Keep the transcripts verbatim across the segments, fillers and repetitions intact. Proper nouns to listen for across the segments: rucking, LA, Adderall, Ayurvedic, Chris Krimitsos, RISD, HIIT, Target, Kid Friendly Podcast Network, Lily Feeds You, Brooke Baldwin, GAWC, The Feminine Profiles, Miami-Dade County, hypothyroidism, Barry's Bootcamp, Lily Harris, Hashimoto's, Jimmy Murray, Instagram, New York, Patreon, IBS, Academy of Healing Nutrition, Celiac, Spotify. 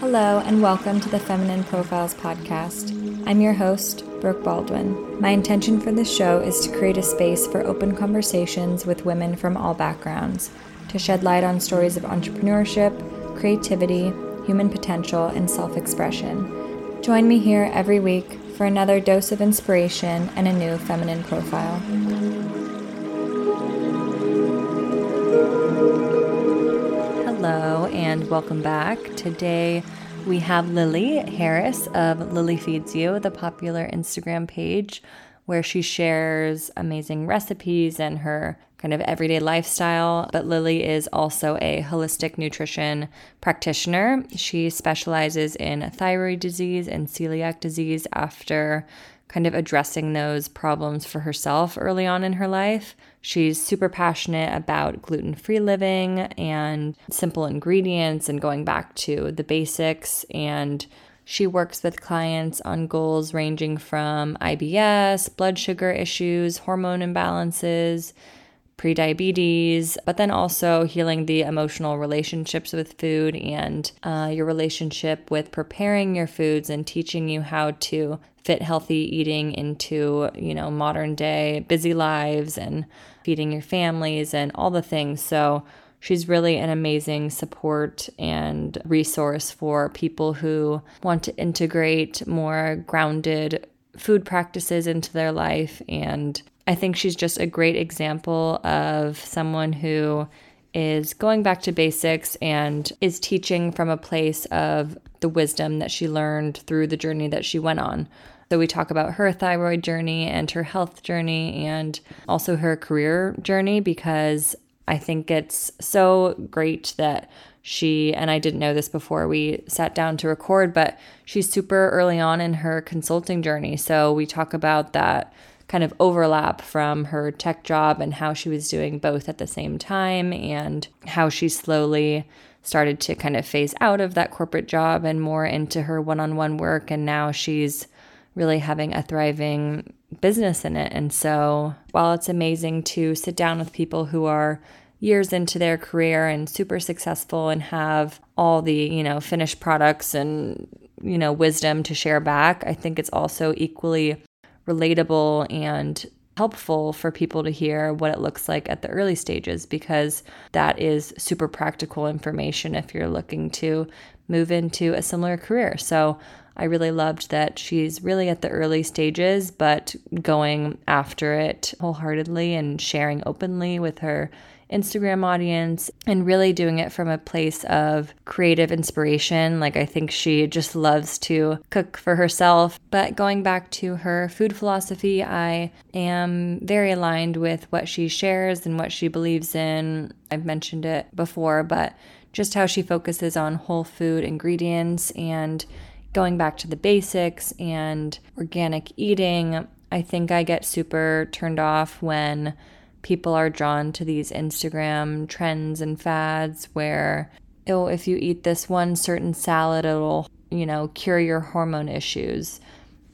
Hello and welcome to the Feminine Profiles podcast. I'm your host, Brooke Baldwin. My intention for this show is to create a space for open conversations with women from all backgrounds, to shed light on stories of entrepreneurship, creativity, human potential, and self-expression. Join me here every week for another dose of inspiration and a new feminine profile. Hello and welcome back. Today we have Lily Harris of Lily Feeds You, the popular Instagram page where she shares amazing recipes and her kind of everyday lifestyle. But Lily is also a holistic nutrition practitioner. She specializes in thyroid disease and celiac disease after kind of addressing those problems for herself early on in her life. She's super passionate about gluten-free living and simple ingredients and going back to the basics. And she works with clients on goals ranging from I B S, blood sugar issues, hormone imbalances, prediabetes, but then also healing the emotional relationships with food and uh, your relationship with preparing your foods and teaching you how to fit healthy eating into, you know, modern day busy lives and feeding your families and all the things. So she's really an amazing support and resource for people who want to integrate more grounded food practices into their life. And I think she's just a great example of someone who is going back to basics and is teaching from a place of the wisdom that she learned through the journey that she went on. So we talk about her thyroid journey and her health journey and also her career journey, because I think it's so great that she, and I didn't know this before we sat down to record, but she's super early on in her consulting journey. So we talk about that kind of overlap from her tech job and how she was doing both at the same time, and how she slowly started to kind of phase out of that corporate job and more into her one-on-one work. And now she's really having a thriving business in it. And so while it's amazing to sit down with people who are years into their career and super successful and have all the, you know, finished products and, you know, wisdom to share back, I think it's also equally relatable and helpful for people to hear what it looks like at the early stages, because that is super practical information if you're looking to move into a similar career. So I really loved that she's really at the early stages, but going after it wholeheartedly and sharing openly with her Instagram audience and really doing it from a place of creative inspiration. Like, I think she just loves to cook for herself. But going back to her food philosophy, I am very aligned with what she shares and what she believes in. I've mentioned it before, but just how she focuses on whole food ingredients and going back to the basics and organic eating. I think I get super turned off when people are drawn to these Instagram trends and fads where, oh, if you eat this one certain salad, it'll, you know, cure your hormone issues.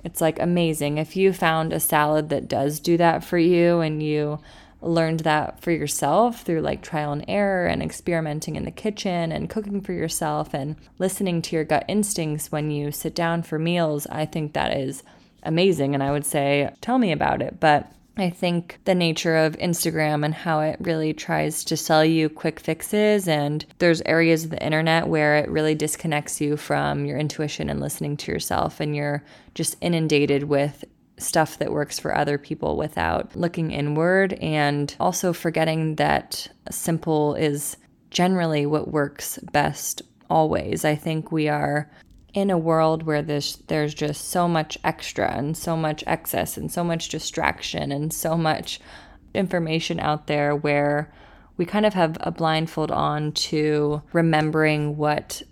It's like, amazing. If you found a salad that does do that for you and you learned that for yourself through like trial and error and experimenting in the kitchen and cooking for yourself and listening to your gut instincts when you sit down for meals, I think that is amazing. And I would say, tell me about it. But I think the nature of Instagram and how it really tries to sell you quick fixes, and there's areas of the internet where it really disconnects you from your intuition and listening to yourself, and you're just inundated with stuff that works for other people without looking inward, and also forgetting that simple is generally what works best always. I think we are in a world where there's, there's just so much extra and so much excess and so much distraction and so much information out there, where we kind of have a blindfold on to remembering what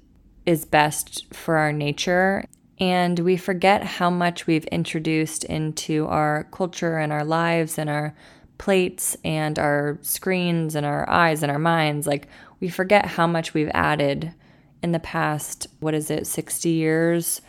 is best for our nature. And we forget how much we've introduced into our culture and our lives and our plates and our screens and our eyes and our minds. Like, we forget how much we've added in the past, what is it, sixty years?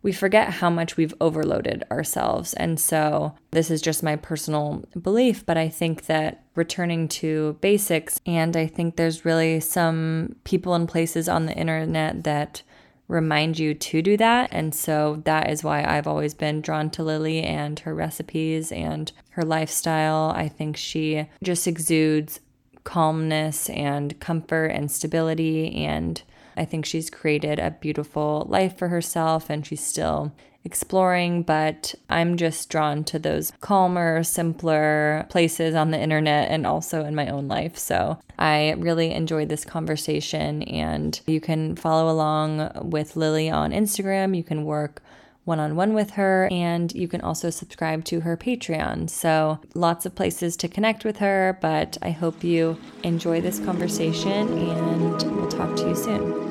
we forget how much we've overloaded ourselves. And so this is just my personal belief, but I think that returning to basics, and I think there's really some people and places on the internet that remind you to do that. And so that is why I've always been drawn to Lily and her recipes and her lifestyle. I think she just exudes calmness and comfort and stability, and I think she's created a beautiful life for herself, and she's still exploring, but I'm just drawn to those calmer, simpler places on the internet and also in my own life. So I really enjoyed this conversation, and you can follow along with Lily on Instagram. You can work one-on-one with her, and you can also subscribe to her Patreon. So lots of places to connect with her, but I hope you enjoy this conversation, and we'll talk to you soon.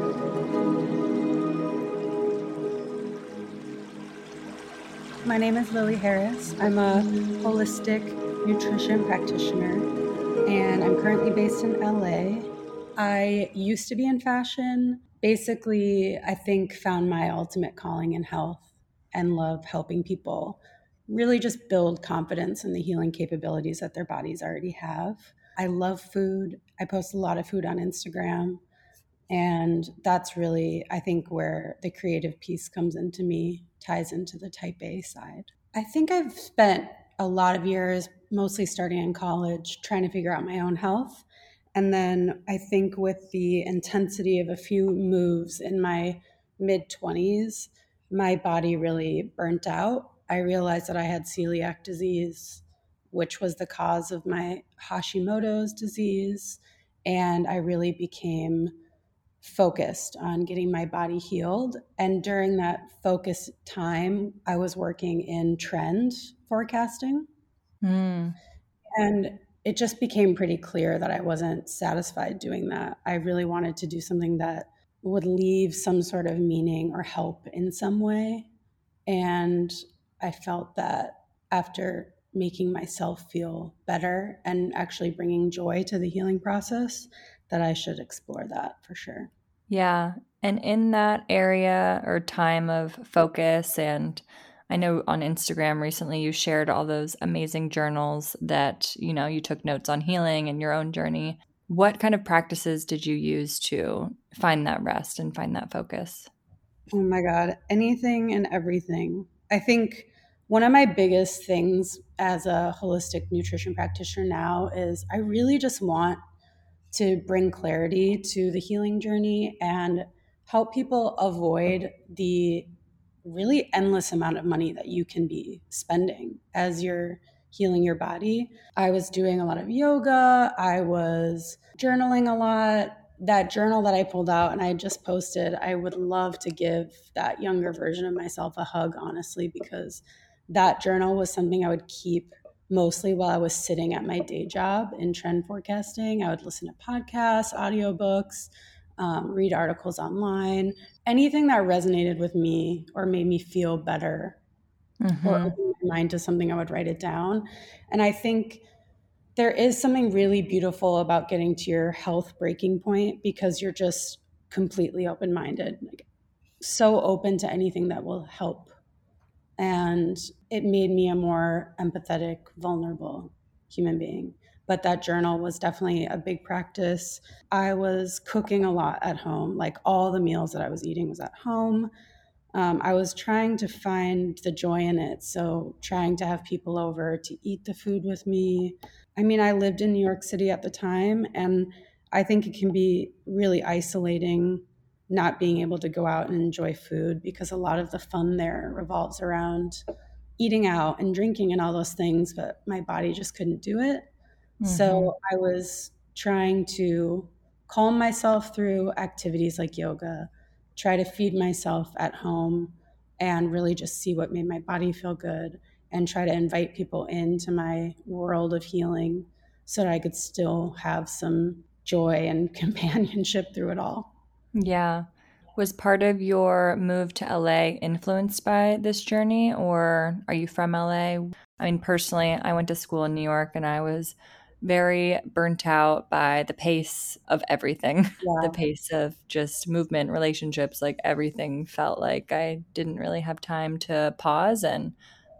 My name is Lily Harris. I'm a holistic nutrition practitioner, and I'm currently based in L A. I used to be in fashion. Basically, I think found my ultimate calling in health and love helping people really just build confidence in the healing capabilities that their bodies already have. I love food. I post a lot of food on Instagram, and that's really, I think, where the creative piece comes into me, ties into the type A side. I think I've spent a lot of years, mostly starting in college, trying to figure out my own health. And then I think with the intensity of a few moves in my mid-twenties, my body really burnt out. I realized that I had celiac disease, which was the cause of my Hashimoto's disease. And I really became focused on getting my body healed. And during that focus time, I was working in trend forecasting. Mm. And it just became pretty clear that I wasn't satisfied doing that. I really wanted to do something that would leave some sort of meaning or help in some way. And I felt that after making myself feel better and actually bringing joy to the healing process, that I should explore that for sure. Yeah. And in that area or time of focus, and I know on Instagram recently you shared all those amazing journals that, you know, you took notes on healing and your own journey. What kind of practices did you use to find that rest and find that focus? Oh my God, anything and everything. I think one of my biggest things as a holistic nutrition practitioner now is I really just want to bring clarity to the healing journey and help people avoid the really endless amount of money that you can be spending as you're healing your body. I was doing a lot of yoga. I was journaling a lot. That journal that I pulled out and I just posted, I would love to give that younger version of myself a hug, honestly, because that journal was something I would keep mostly while I was sitting at my day job in trend forecasting. I would listen to podcasts, audiobooks, Um, read articles online, anything that resonated with me or made me feel better, mm-hmm. or open my mind to something, I would write it down. And I think there is something really beautiful about getting to your health breaking point because you're just completely open-minded, like so open to anything that will help. And it made me a more empathetic, vulnerable human being. But that journal was definitely a big practice. I was cooking a lot at home. Like all the meals that I was eating was at home. Um, I was trying to find the joy in it. So trying to have people over to eat the food with me. I mean, I lived in New York City at the time, and I think it can be really isolating not being able to go out and enjoy food because a lot of the fun there revolves around eating out and drinking and all those things, but my body just couldn't do it. Mm-hmm. So I was trying to calm myself through activities like yoga, try to feed myself at home, and really just see what made my body feel good and try to invite people into my world of healing so that I could still have some joy and companionship through it all. Yeah. Was part of your move to L A influenced by this journey, or are you from L A? I mean, personally, I went to school in New York, and I was very burnt out by the pace of everything, yeah. the pace of just movement, relationships, like everything felt like I didn't really have time to pause. And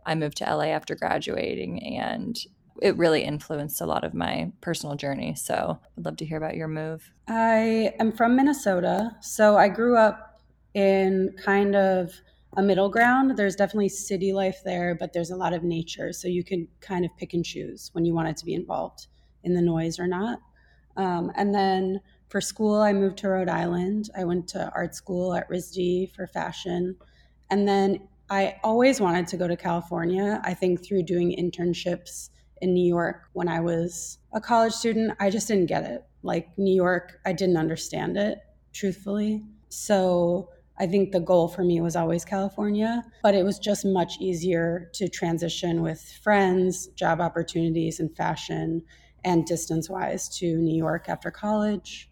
I moved to L A after graduating, and it really influenced a lot of my personal journey. So I'd love to hear about your move. I am from Minnesota. So I grew up in kind of a middle ground. There's definitely city life there, but there's a lot of nature. So you can kind of pick and choose when you wanted to be involved in the noise or not. Um, and then for school, I moved to Rhode Island. I went to art school at R I S D for fashion. And then I always wanted to go to California. I think through doing internships in New York when I was a college student, I just didn't get it. Like New York, I didn't understand it, truthfully. So I think the goal for me was always California, but it was just much easier to transition with friends, job opportunities, and fashion, and distance-wise to New York after college.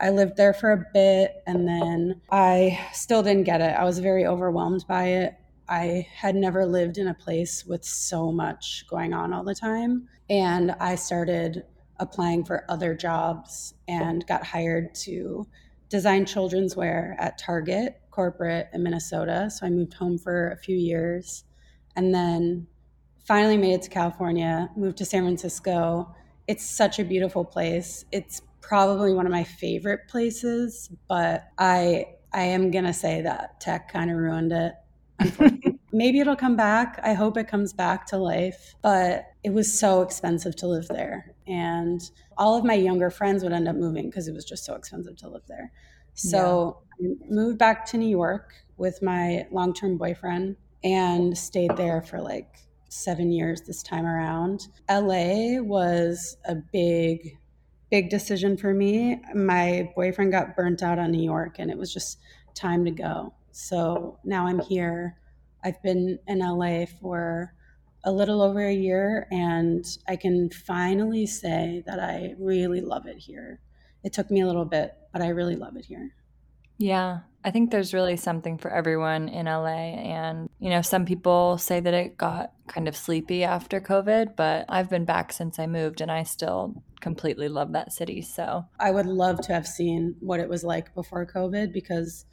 I lived there for a bit, and then I still didn't get it. I was very overwhelmed by it. I had never lived in a place with so much going on all the time, and I started applying for other jobs and got hired to design children's wear at Target corporate in Minnesota. So I moved home for a few years and then finally made it to California, moved to San Francisco. It's such a beautiful place. It's probably one of my favorite places, but I I am going to say that tech kind of ruined it. Maybe it'll come back. I hope it comes back to life, but it was so expensive to live there. And all of my younger friends would end up moving because it was just so expensive to live there. So yeah. I moved back to New York with my long-term boyfriend and stayed there for like seven years this time around. L A was a big, big decision for me. My boyfriend got burnt out on New York and it was just time to go. So now I'm here. I've been in L A for a little over a year, and I can finally say that I really love it here. It took me a little bit, but I really love it here. Yeah, I think there's really something for everyone in L A. And, you know, some people say that it got kind of sleepy after COVID, but I've been back since I moved, and I still completely love that city. So I would love to have seen what it was like before COVID, because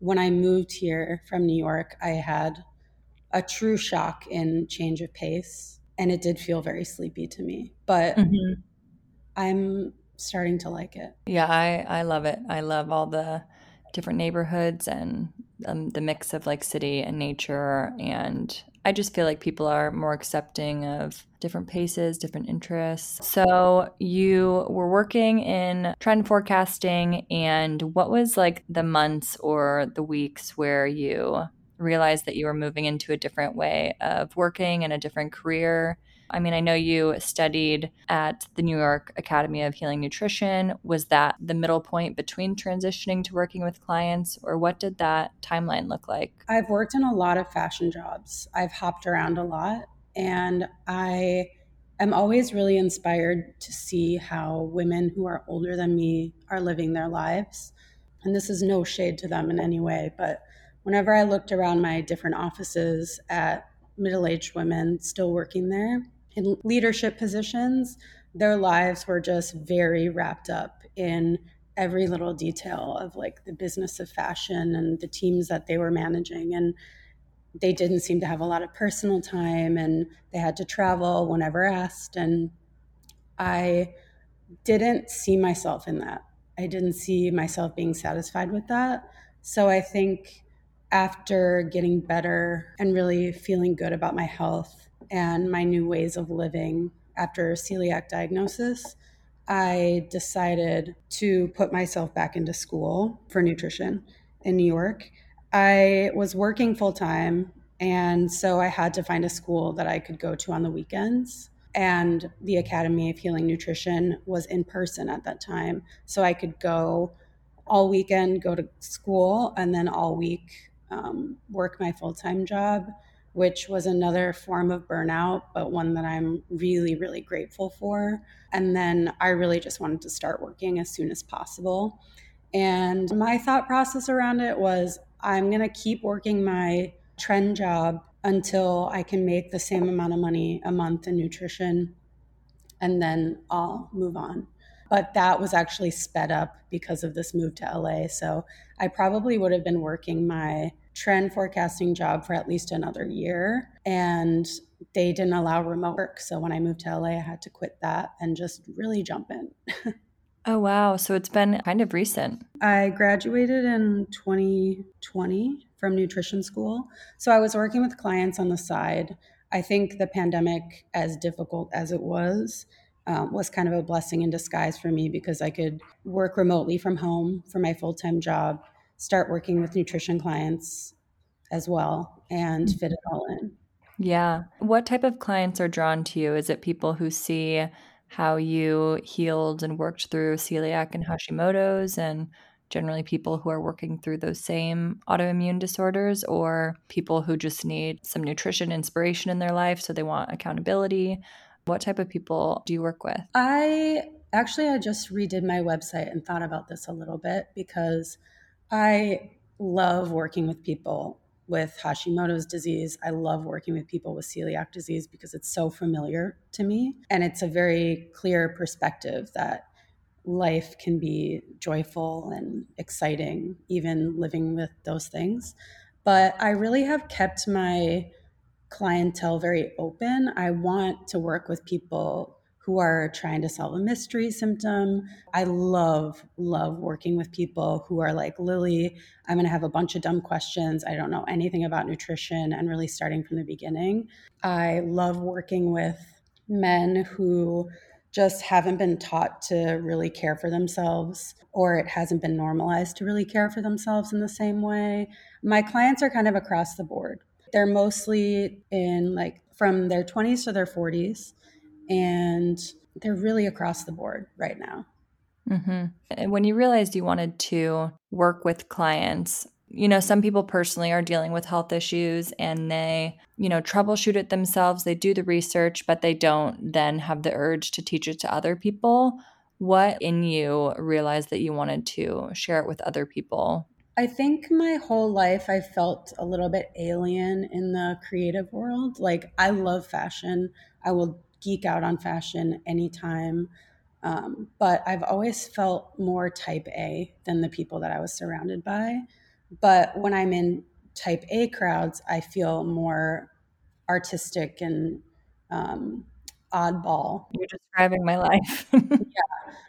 when I moved here from New York, I had a true shock in change of pace, and it did feel very sleepy to me, but mm-hmm. I'm starting to like it. Yeah, I, I love it. I love all the different neighborhoods and um, the mix of like city and nature, and I just feel like people are more accepting of different paces, different interests. So you were working in trend forecasting, and what was like the months or the weeks where you realized that you were moving into a different way of working and a different career? I mean, I know you studied at the New York Academy of Healing Nutrition. Was that the middle point between transitioning to working with clients, or what did that timeline look like? I've worked in a lot of fashion jobs. I've hopped around a lot, and I am always really inspired to see how women who are older than me are living their lives. And this is no shade to them in any way, but whenever I looked around my different offices at middle-aged women still working there, in leadership positions, their lives were just very wrapped up in every little detail of like the business of fashion and the teams that they were managing. And they didn't seem to have a lot of personal time, and they had to travel whenever asked. And I didn't see myself in that. I didn't see myself being satisfied with that. So I think after getting better and really feeling good about my health and my new ways of living after celiac diagnosis, I decided to put myself back into school for nutrition in New York. I was working full time, and so I had to find a school that I could go to on the weekends. And the Academy of Healing Nutrition was in person at that time. So I could go all weekend, go to school, and then all week um, work my full-time job, which was another form of burnout, but one that I'm really, really grateful for. And then I really just wanted to start working as soon as possible. And my thought process around it was, I'm going to keep working my trend job until I can make the same amount of money a month in nutrition and then I'll move on. But that was actually sped up because of this move to L A. So I probably would have been working my trend forecasting job for at least another year. And they didn't allow remote work. So when I moved to L A, I had to quit that and just really jump in. Oh, wow. So it's been kind of recent. I graduated in twenty twenty from nutrition school. So I was working with clients on the side. I think the pandemic, as difficult as it was, Um, was kind of a blessing in disguise for me because I could work remotely from home for my full-time job, start working with nutrition clients as well, and fit it all in. Yeah. What type of clients are drawn to you? Is it people who see how you healed and worked through celiac and Hashimoto's, and generally people who are working through those same autoimmune disorders, or people who just need some nutrition inspiration in their life, so they want accountability? What type of people do you work with? I actually, I just redid my website and thought about this a little bit because I love working with people with Hashimoto's disease. I love working with people with celiac disease because it's so familiar to me. And it's a very clear perspective that life can be joyful and exciting, even living with those things. But I really have kept my clientele very open. I want to work with people who are trying to solve a mystery symptom. I love, love working with people who are like, Lily, I'm going to have a bunch of dumb questions. I don't know anything about nutrition, and really starting from the beginning. I love working with men who just haven't been taught to really care for themselves, or it hasn't been normalized to really care for themselves in the same way. My clients are kind of across the board. They're mostly in like from their twenties to their forties, and they're really across the board right now. Mm-hmm. And when you realized you wanted to work with clients, you know, some people personally are dealing with health issues and they, you know, troubleshoot it themselves. They do the research, but they don't then have the urge to teach it to other people. What in you realized that you wanted to share it with other people? I think my whole life I felt a little bit alien in the creative world. Like, I love fashion. I will geek out on fashion anytime. Um, but I've always felt more type A than the people that I was surrounded by. But when I'm in type A crowds, I feel more artistic and um, oddball. You're describing my life. Yeah.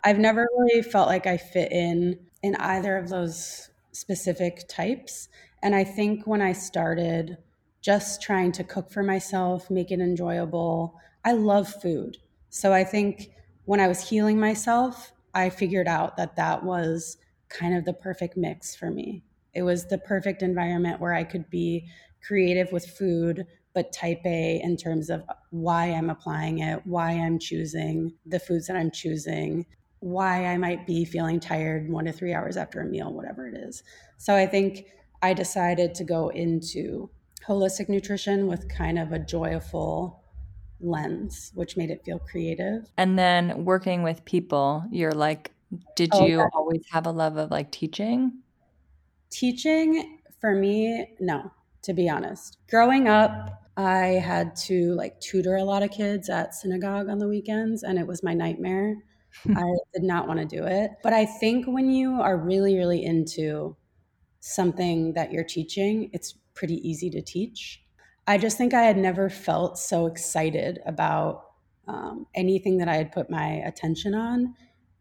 I've never really felt like I fit in in either of those specific types. And I think when I started just trying to cook for myself, make it enjoyable, I love food. So I think when I was healing myself, I figured out that that was kind of the perfect mix for me. It was the perfect environment where I could be creative with food, but type A in terms of why I'm applying it, why I'm choosing the foods that I'm choosing, why I might be feeling tired one to three hours after a meal, whatever it is. So I think I decided to go into holistic nutrition with kind of a joyful lens, which made it feel creative. And then working with people, you're like, did oh, you okay. always have a love of like teaching? Teaching for me, no, to be honest. Growing up, I had to like tutor a lot of kids at synagogue on the weekends, and it was my nightmare. I did not want to do it. But I think when you are really, really into something that you're teaching, it's pretty easy to teach. I just think I had never felt so excited about um, anything that I had put my attention on,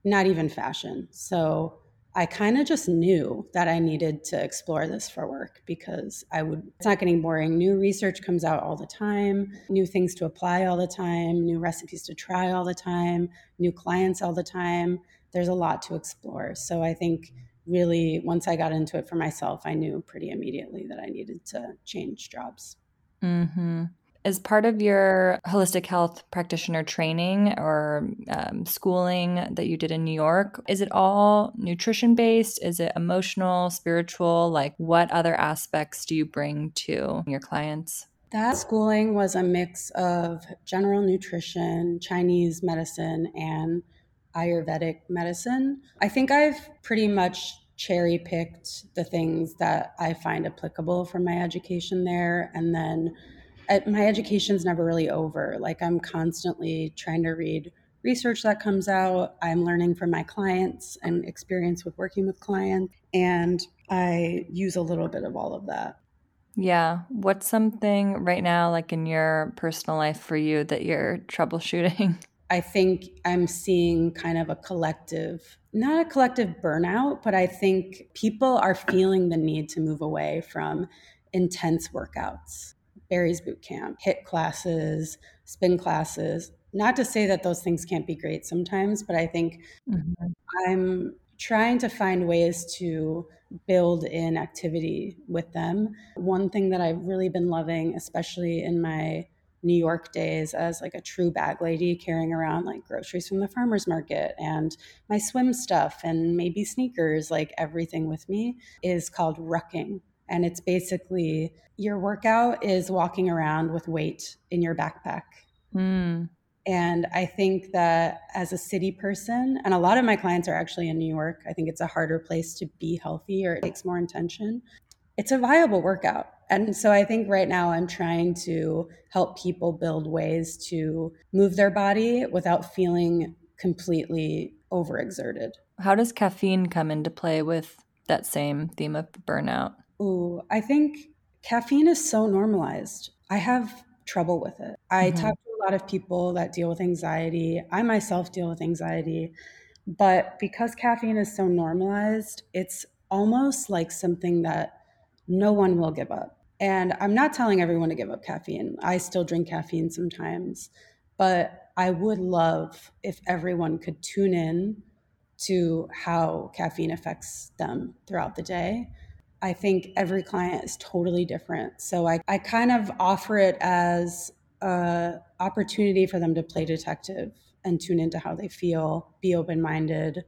not even fashion. So I kind of just knew that I needed to explore this for work because I would, it's not getting boring. New research comes out all the time, new things to apply all the time, new recipes to try all the time, new clients all the time. There's a lot to explore. So I think really once I got into it for myself, I knew pretty immediately that I needed to change jobs. Mm-hmm. As part of your holistic health practitioner training or um, schooling that you did in New York, is it all nutrition-based? Is it emotional, spiritual? Like, what other aspects do you bring to your clients? That schooling was a mix of general nutrition, Chinese medicine, and Ayurvedic medicine. I think I've pretty much cherry-picked the things that I find applicable from my education there, and then my education's never really over. Like, I'm constantly trying to read research that comes out. I'm learning from my clients and experience with working with clients, and I use a little bit of all of that. Yeah. What's something right now, like in your personal life for you, that you're troubleshooting? I think I'm seeing kind of a collective, not a collective burnout, but I think people are feeling the need to move away from intense workouts, Barry's Bootcamp, HIIT classes, spin classes. Not to say that those things can't be great sometimes, but I think mm-hmm. I'm trying to find ways to build in activity with them. One thing that I've really been loving, especially in my New York days as like a true bag lady, carrying around like groceries from the farmer's market and my swim stuff and maybe sneakers, like everything with me, is called rucking. And it's basically your workout is walking around with weight in your backpack. Mm. And I think that as a city person, and a lot of my clients are actually in New York, I think it's a harder place to be healthy, or it takes more intention. It's a viable workout. And so I think right now I'm trying to help people build ways to move their body without feeling completely overexerted. How does caffeine come into play with that same theme of burnout? Ooh, I think caffeine is so normalized. I have trouble with it. I mm-hmm. talk to a lot of people that deal with anxiety. I myself deal with anxiety. But because caffeine is so normalized, it's almost like something that no one will give up. And I'm not telling everyone to give up caffeine. I still drink caffeine sometimes, but I would love if everyone could tune in to how caffeine affects them throughout the day. I think every client is totally different. So I, I kind of offer it as an opportunity for them to play detective and tune into how they feel, be open-minded.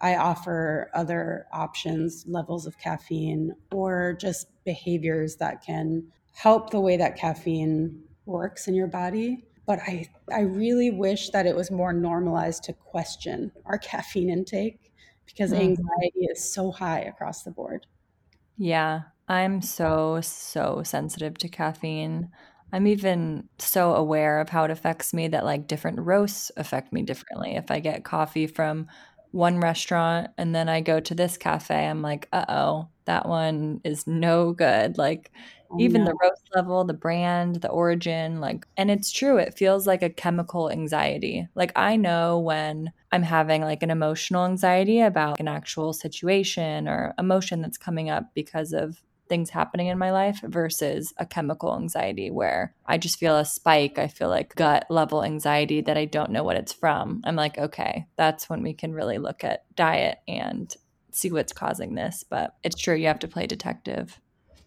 I offer other options, levels of caffeine, or just behaviors that can help the way that caffeine works in your body. But I, I really wish that it was more normalized to question our caffeine intake, because mm-hmm. anxiety is so high across the board. Yeah, I'm so, so sensitive to caffeine. I'm even so aware of how it affects me that like different roasts affect me differently. If I get coffee from one restaurant and then I go to this cafe, I'm like, uh-oh, that one is no good. Like oh, even no. the roast level, the brand, the origin, like, and it's true. It feels like a chemical anxiety. Like I know when I'm having like an emotional anxiety about an actual situation or emotion that's coming up because of things happening in my life, versus a chemical anxiety where I just feel a spike. I feel like gut level anxiety that I don't know what it's from. I'm like, okay, that's when we can really look at diet and see what's causing this. But it's true, you have to play detective.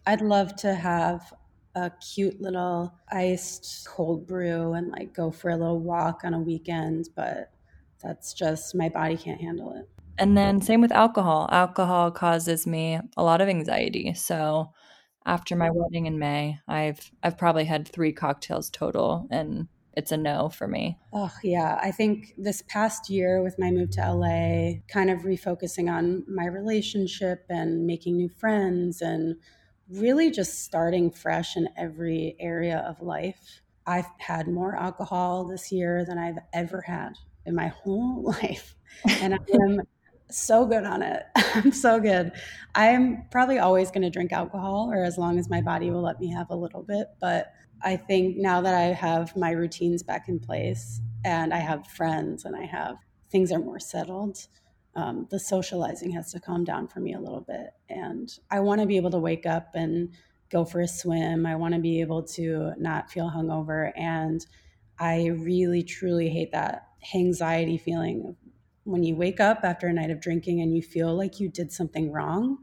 I'd love to have a cute little iced cold brew and like go for a little walk on a weekend, but that's just, my body can't handle it. And then same with alcohol. Alcohol causes me a lot of anxiety. So after my wedding in May, I've I've probably had three cocktails total, and it's a no for me. Oh, yeah. I think this past year with my move to L A, kind of refocusing on my relationship and making new friends and really just starting fresh in every area of life, I've had more alcohol this year than I've ever had in my whole life. And I am so good on it. I'm so good. I'm probably always going to drink alcohol, or as long as my body will let me have a little bit. But I think now that I have my routines back in place and I have friends and I have things are more settled, um, the socializing has to calm down for me a little bit. And I want to be able to wake up and go for a swim. I want to be able to not feel hungover. And I really, truly hate that anxiety feeling of when you wake up after a night of drinking and you feel like you did something wrong,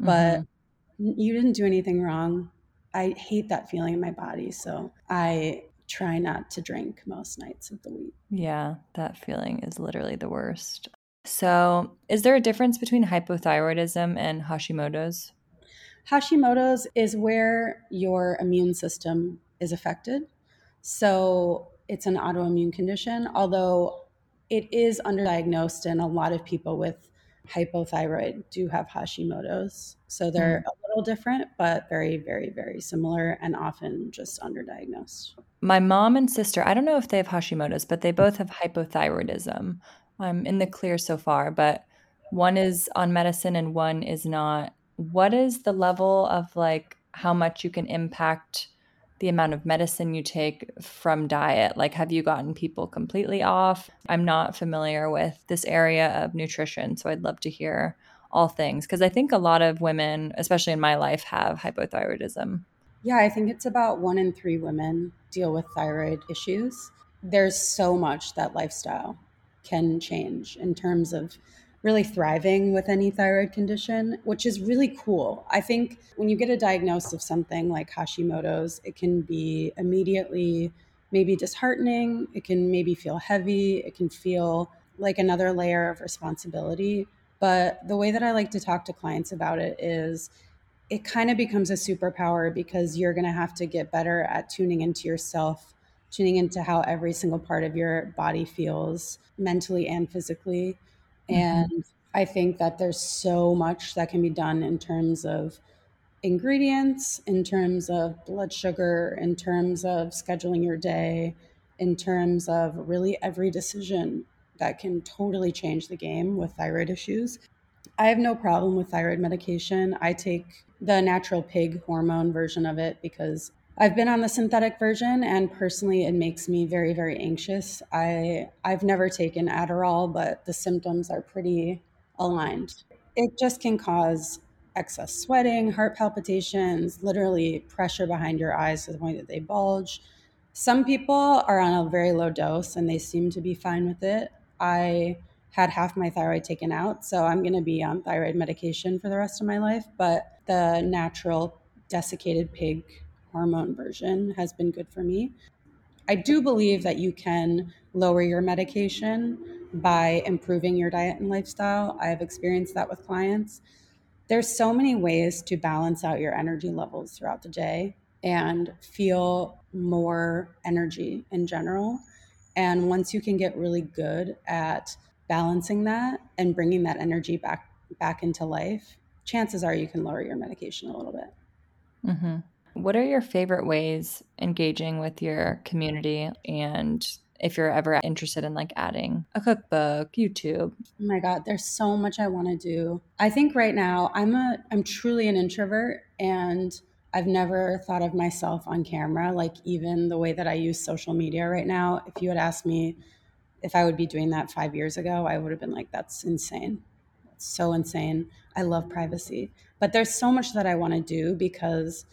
but mm-hmm. you didn't do anything wrong. I hate that feeling in my body. So I try not to drink most nights of the week. Yeah, that feeling is literally the worst. So is there a difference between hypothyroidism and Hashimoto's? Hashimoto's is where your immune system is affected. So it's an autoimmune condition, although it is underdiagnosed, and a lot of people with hypothyroid do have Hashimoto's. So they're a little different, but very, very, very similar and often just underdiagnosed. My mom and sister, I don't know if they have Hashimoto's, but they both have hypothyroidism. I'm in the clear so far, but one is on medicine and one is not. What is the level of like how much you can impact the amount of medicine you take from diet? Like, have you gotten people completely off? I'm not familiar with this area of nutrition, so I'd love to hear all things, because I think a lot of women, especially in my life, have hypothyroidism. Yeah, I think it's about one in three women deal with thyroid issues. There's so much that lifestyle can change in terms of really thriving with any thyroid condition, which is really cool. I think when you get a diagnosis of something like Hashimoto's, it can be immediately maybe disheartening. It can maybe feel heavy. It can feel like another layer of responsibility. But the way that I like to talk to clients about it is it kind of becomes a superpower, because you're going to have to get better at tuning into yourself, tuning into how every single part of your body feels mentally and physically. And I think that there's so much that can be done in terms of ingredients, in terms of blood sugar, in terms of scheduling your day, in terms of really every decision that can totally change the game with thyroid issues. I have no problem with thyroid medication. I take the natural pig hormone version of it because I've been on the synthetic version, and personally, it makes me very, very anxious. I, I've never taken Adderall, but the symptoms are pretty aligned. It just can cause excess sweating, heart palpitations, literally pressure behind your eyes to the point that they bulge. Some people are on a very low dose, and they seem to be fine with it. I had half my thyroid taken out, so I'm going to be on thyroid medication for the rest of my life, but the natural desiccated pig hormone version has been good for me. I do believe that you can lower your medication by improving your diet and lifestyle. I have experienced that with clients. There's so many ways to balance out your energy levels throughout the day and feel more energy in general. And once you can get really good at balancing that and bringing that energy back back into life, chances are you can lower your medication a little bit. Mm-hmm. What are your favorite ways engaging with your community? And if you're ever interested in like adding a cookbook, YouTube? Oh my God, there's so much I want to do. I think right now I'm a, I'm truly an introvert, and I've never thought of myself on camera. Like even the way that I use social media right now, if you had asked me if I would be doing that five years ago, I would have been like, that's insane. That's so insane. I love privacy, but there's so much that I want to do, because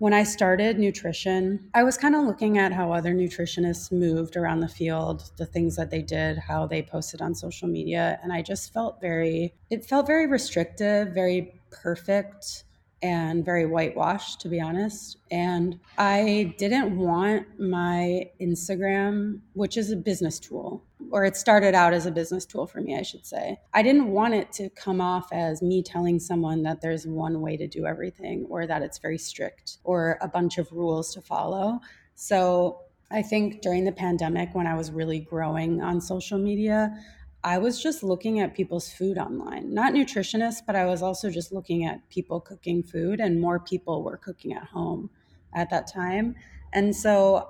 when I started nutrition, I was kind of looking at how other nutritionists moved around the field, the things that they did, how they posted on social media. And I just felt very, it felt very restrictive, very perfect, and very whitewashed, to be honest. And I didn't want my Instagram, which is a business tool, or it started out as a business tool for me, I should say. I didn't want it to come off as me telling someone that there's one way to do everything, or that it's very strict, or a bunch of rules to follow. So I think during the pandemic, when I was really growing on social media, I was just looking at people's food online, not nutritionists, but I was also just looking at people cooking food, and more people were cooking at home at that time. And so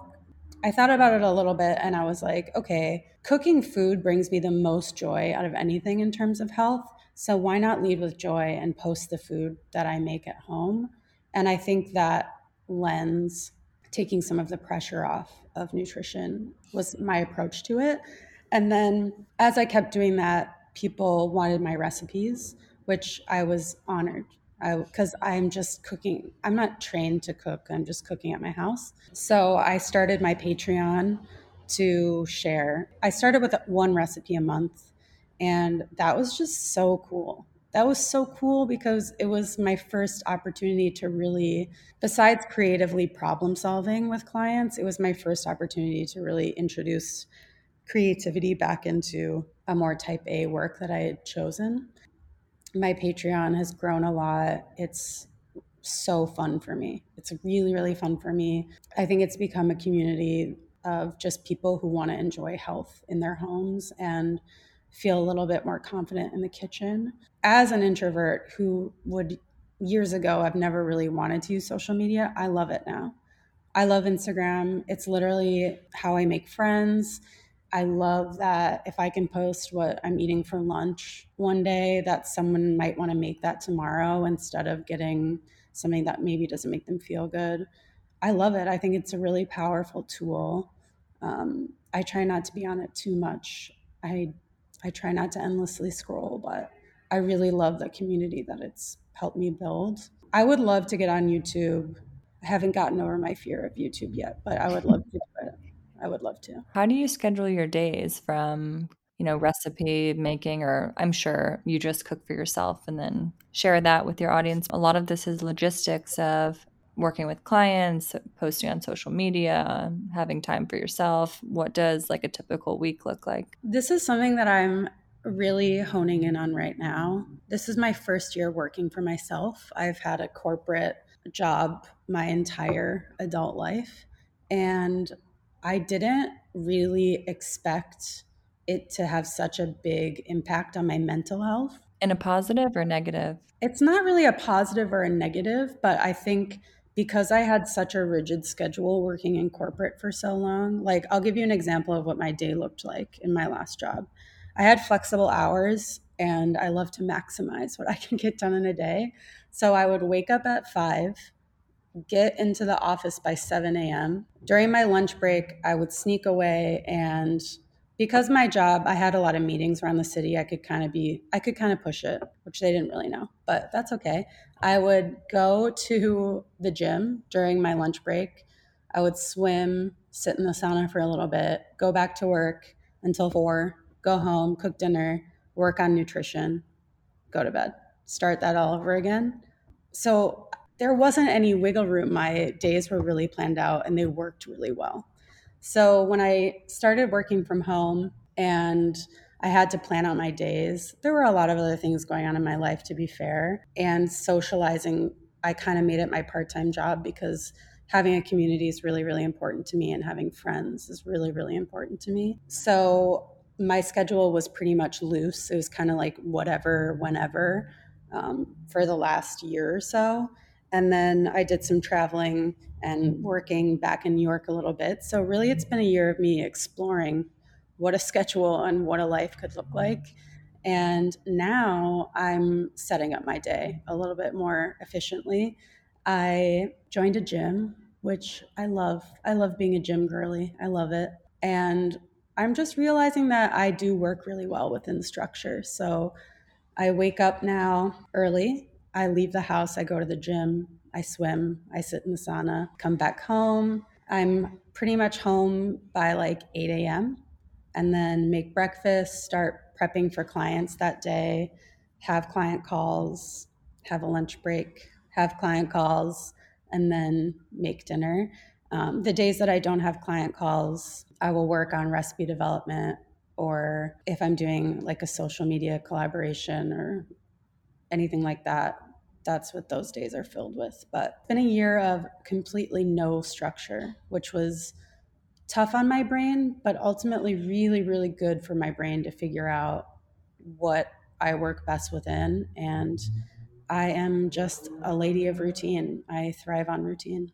I thought about it a little bit, and I was like, okay, cooking food brings me the most joy out of anything in terms of health. So why not lead with joy and post the food that I make at home? And I think that lens, taking some of the pressure off of nutrition, was my approach to it. And then as I kept doing that, people wanted my recipes, which I was honored, because I'm just cooking. I'm not trained to cook. I'm just cooking at my house. So I started my Patreon to share. I started with one recipe a month, and that was just so cool. That was so cool because it was my first opportunity to really, besides creatively problem solving with clients, it was my first opportunity to really introduce creativity back into a more type A work that I had chosen. My Patreon has grown a lot. It's so fun for me. It's really, really fun for me. I think it's become a community of just people who want to enjoy health in their homes and feel a little bit more confident in the kitchen. As an introvert who would years ago, I've never really wanted to use social media, I love it now. I love Instagram. It's literally how I make friends. I love that if I can post what I'm eating for lunch one day, that someone might want to make that tomorrow instead of getting something that maybe doesn't make them feel good. I love it. I think it's a really powerful tool. Um, I try not to be on it too much. I I try not to endlessly scroll, but I really love the community that it's helped me build. I would love to get on YouTube. I haven't gotten over my fear of YouTube yet, but I would love to do it. I would love to. How do you schedule your days from, you know, recipe making, or I'm sure you just cook for yourself and then share that with your audience? A lot of this is logistics of working with clients, posting on social media, having time for yourself. What does like a typical week look like? This is something that I'm really honing in on right now. This is my first year working for myself. I've had a corporate job my entire adult life, and I didn't really expect it to have such a big impact on my mental health. In a positive or negative? It's not really a positive or a negative, but I think because I had such a rigid schedule working in corporate for so long, like I'll give you an example of what my day looked like in my last job. I had flexible hours and I love to maximize what I can get done in a day. So I would wake up at five, get into the office by seven a.m. During my lunch break, I would sneak away, and because my job, I had a lot of meetings around the city, I could kind of be, I could kind of push it, which they didn't really know, but that's okay. I would go to the gym during my lunch break. I would swim, sit in the sauna for a little bit, go back to work until four, go home, cook dinner, work on nutrition, go to bed, start that all over again. So there wasn't any wiggle room. My days were really planned out and they worked really well. So when I started working from home and I had to plan out my days, there were a lot of other things going on in my life, to be fair. And socializing, I kind of made it my part-time job because having a community is really, really important to me, and having friends is really, really important to me. So my schedule was pretty much loose. It was kind of like whatever, whenever, um, for the last year or so. And then I did some traveling and working back in New York a little bit. So really, it's been a year of me exploring what a schedule and what a life could look like. And now I'm setting up my day a little bit more efficiently. I joined a gym, which I love. I love being a gym girly. I love it. And I'm just realizing that I do work really well within the structure. So I wake up now early. I leave the house, I go to the gym, I swim, I sit in the sauna, come back home. I'm pretty much home by like eight a.m. and then make breakfast, start prepping for clients that day, have client calls, have a lunch break, have client calls, and then make dinner. Um, the days that I don't have client calls, I will work on recipe development, or if I'm doing like a social media collaboration or anything like that, that's what those days are filled with. But it's been a year of completely no structure, which was tough on my brain, but ultimately really, really good for my brain to figure out what I work best within. And I am just a lady of routine. I thrive on routine.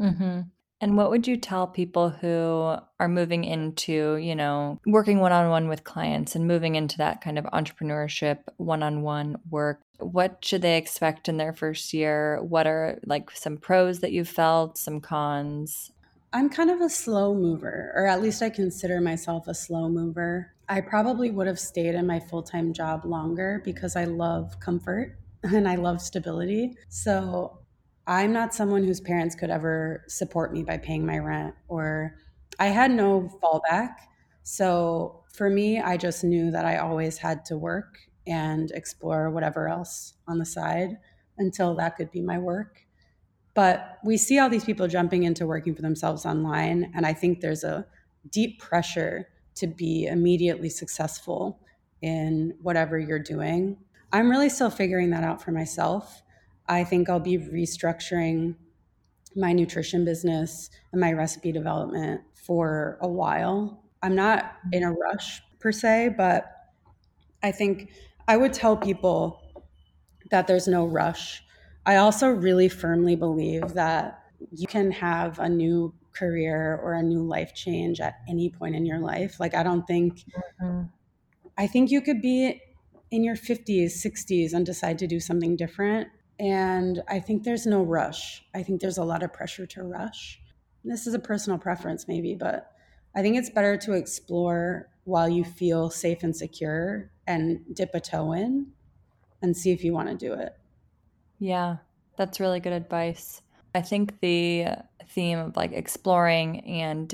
Mm-hmm. And what would you tell people who are moving into, you know, working one-on-one with clients and moving into that kind of entrepreneurship, one-on-one work? What should they expect in their first year? What are like some pros that you felt, some cons? I'm kind of a slow mover, or at least I consider myself a slow mover. I probably would have stayed in my full-time job longer because I love comfort and I love stability. So I'm not someone whose parents could ever support me by paying my rent, or I had no fallback. So for me, I just knew that I always had to work and explore whatever else on the side until that could be my work. But we see all these people jumping into working for themselves online, and I think there's a deep pressure to be immediately successful in whatever you're doing. I'm really still figuring that out for myself. I think I'll be restructuring my nutrition business and my recipe development for a while. I'm not in a rush per se, but I think I would tell people that there's no rush. I also really firmly believe that you can have a new career or a new life change at any point in your life. Like, I don't think, mm-hmm. I think you could be in your fifties, sixties and decide to do something different. And I think there's no rush. I think there's a lot of pressure to rush. This is a personal preference maybe, but I think it's better to explore while you feel safe and secure and dip a toe in and see if you want to do it. Yeah, that's really good advice. I think the theme of like exploring and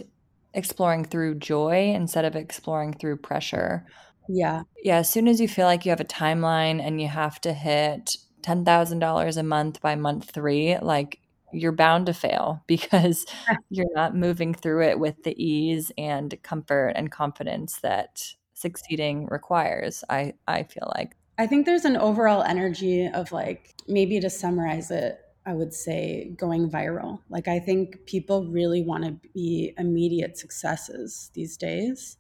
exploring through joy instead of exploring through pressure. Yeah. Yeah. As soon as you feel like you have a timeline and you have to hit ten thousand dollars a month by month three, like you're bound to fail because you're not moving through it with the ease and comfort and confidence that succeeding requires, I, I feel like. I think there's an overall energy of like, maybe to summarize it, I would say going viral. Like, I think people really want to be immediate successes these days.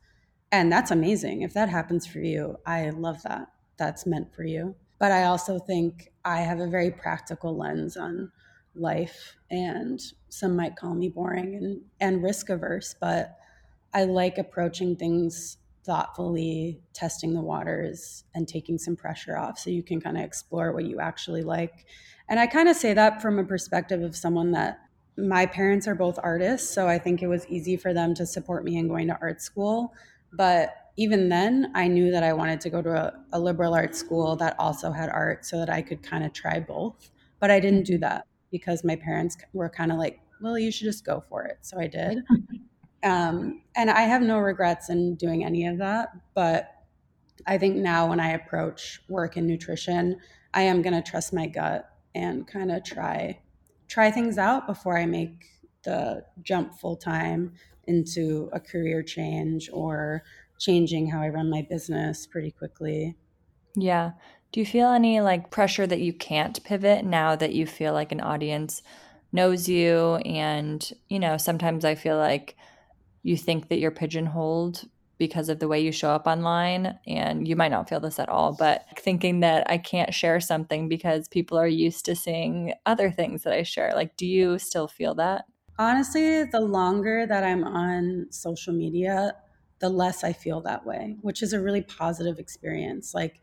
And that's amazing. If that happens for you, I love that. That's meant for you. But I also think I have a very practical lens on life, and some might call me boring and, and risk averse, but I like approaching things thoughtfully, testing the waters and taking some pressure off so you can kind of explore what you actually like. And I kind of say that from a perspective of someone that my parents are both artists, so I think it was easy for them to support me in going to art school. But even then, I knew that I wanted to go to a, a liberal arts school that also had art so that I could kind of try both. But I didn't do that because my parents were kind of like, well, you should just go for it. So I did. Um, and I have no regrets in doing any of that. But I think now when I approach work in nutrition, I am going to trust my gut and kind of try try things out before I make the jump full time into a career change or changing how I run my business pretty quickly. Yeah. Do you feel any like pressure that you can't pivot now that you feel like an audience knows you? And, you know, sometimes I feel like you think that you're pigeonholed because of the way you show up online, and you might not feel this at all, but thinking that I can't share something because people are used to seeing other things that I share. Like, do you still feel that? Honestly, the longer that I'm on social media, the less I feel that way, which is a really positive experience. Like,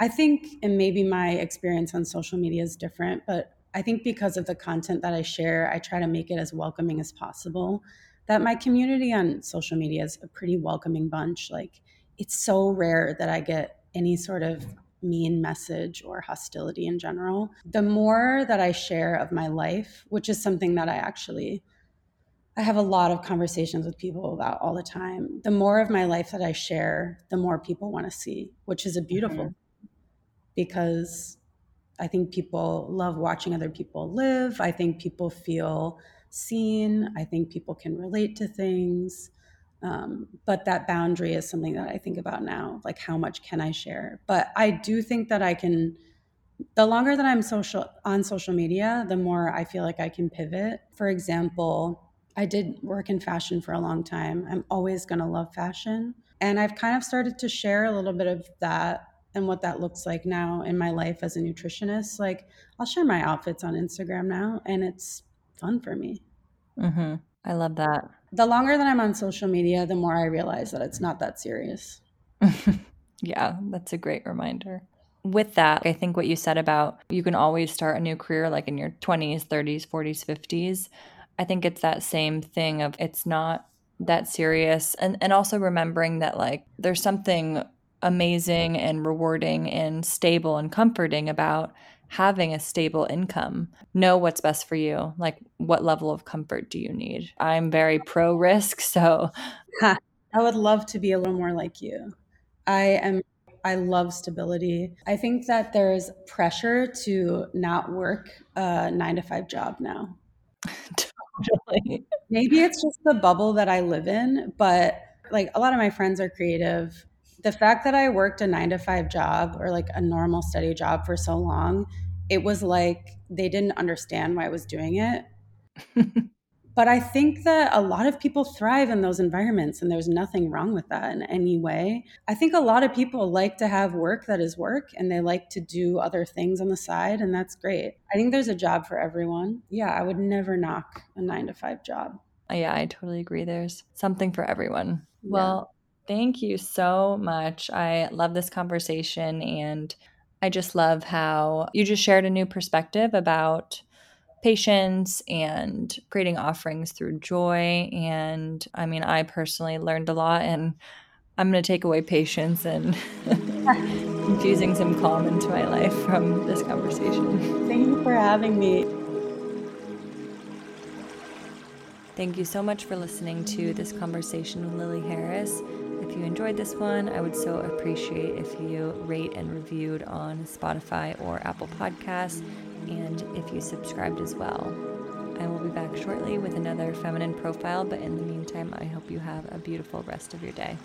I think, and maybe my experience on social media is different, but I think because of the content that I share, I try to make it as welcoming as possible. That my community on social media is a pretty welcoming bunch. Like, it's so rare that I get any sort of mean message or hostility in general. The more that I share of my life, which is something that I actually, I have a lot of conversations with people about all the time. The more of my life that I share, the more people want to see, which is a beautiful thing, because I think people love watching other people live. I think people feel seen. I think people can relate to things. Um, but that boundary is something that I think about now, like how much can I share? But I do think that I can, the longer that I'm social on social media, the more I feel like I can pivot. For example, I did work in fashion for a long time. I'm always going to love fashion. And I've kind of started to share a little bit of that and what that looks like now in my life as a nutritionist. Like, I'll share my outfits on Instagram now, and it's fun for me. Mm-hmm. I love that. The longer that I'm on social media, the more I realize that it's not that serious. Yeah, that's a great reminder. With that, I think what you said about you can always start a new career like in your twenties, thirties, forties, fifties. I think it's that same thing of it's not that serious. And, and also remembering that like there's something amazing and rewarding and stable and comforting about having a stable income. Know what's best for you. Like, what level of comfort do you need? I'm very pro risk, so I would love to be a little more like you. I am. I love stability. I think that there's pressure to not work a nine to five job now. Totally. Maybe it's just the bubble that I live in, but like a lot of my friends are creative. The fact that I worked a nine to five job or like a normal steady job for so long, it was like they didn't understand why I was doing it. But I think that a lot of people thrive in those environments, and there's nothing wrong with that in any way. I think a lot of people like to have work that is work, and they like to do other things on the side, and that's great. I think there's a job for everyone. Yeah, I would never knock a nine to five job. Yeah, I totally agree. There's something for everyone. Yeah. Well, thank you so much. I love this conversation, and I just love how you just shared a new perspective about patience and creating offerings through joy. And I mean, I personally learned a lot, and I'm going to take away patience and infusing some calm into my life from this conversation. Thank you for having me. Thank you so much for listening to this conversation with Lily Harris. If you enjoyed this one, I would so appreciate if you rate and reviewed on Spotify or Apple Podcasts, and if you subscribed as well. I will be back shortly with another feminine profile, but in the meantime, I hope you have a beautiful rest of your day.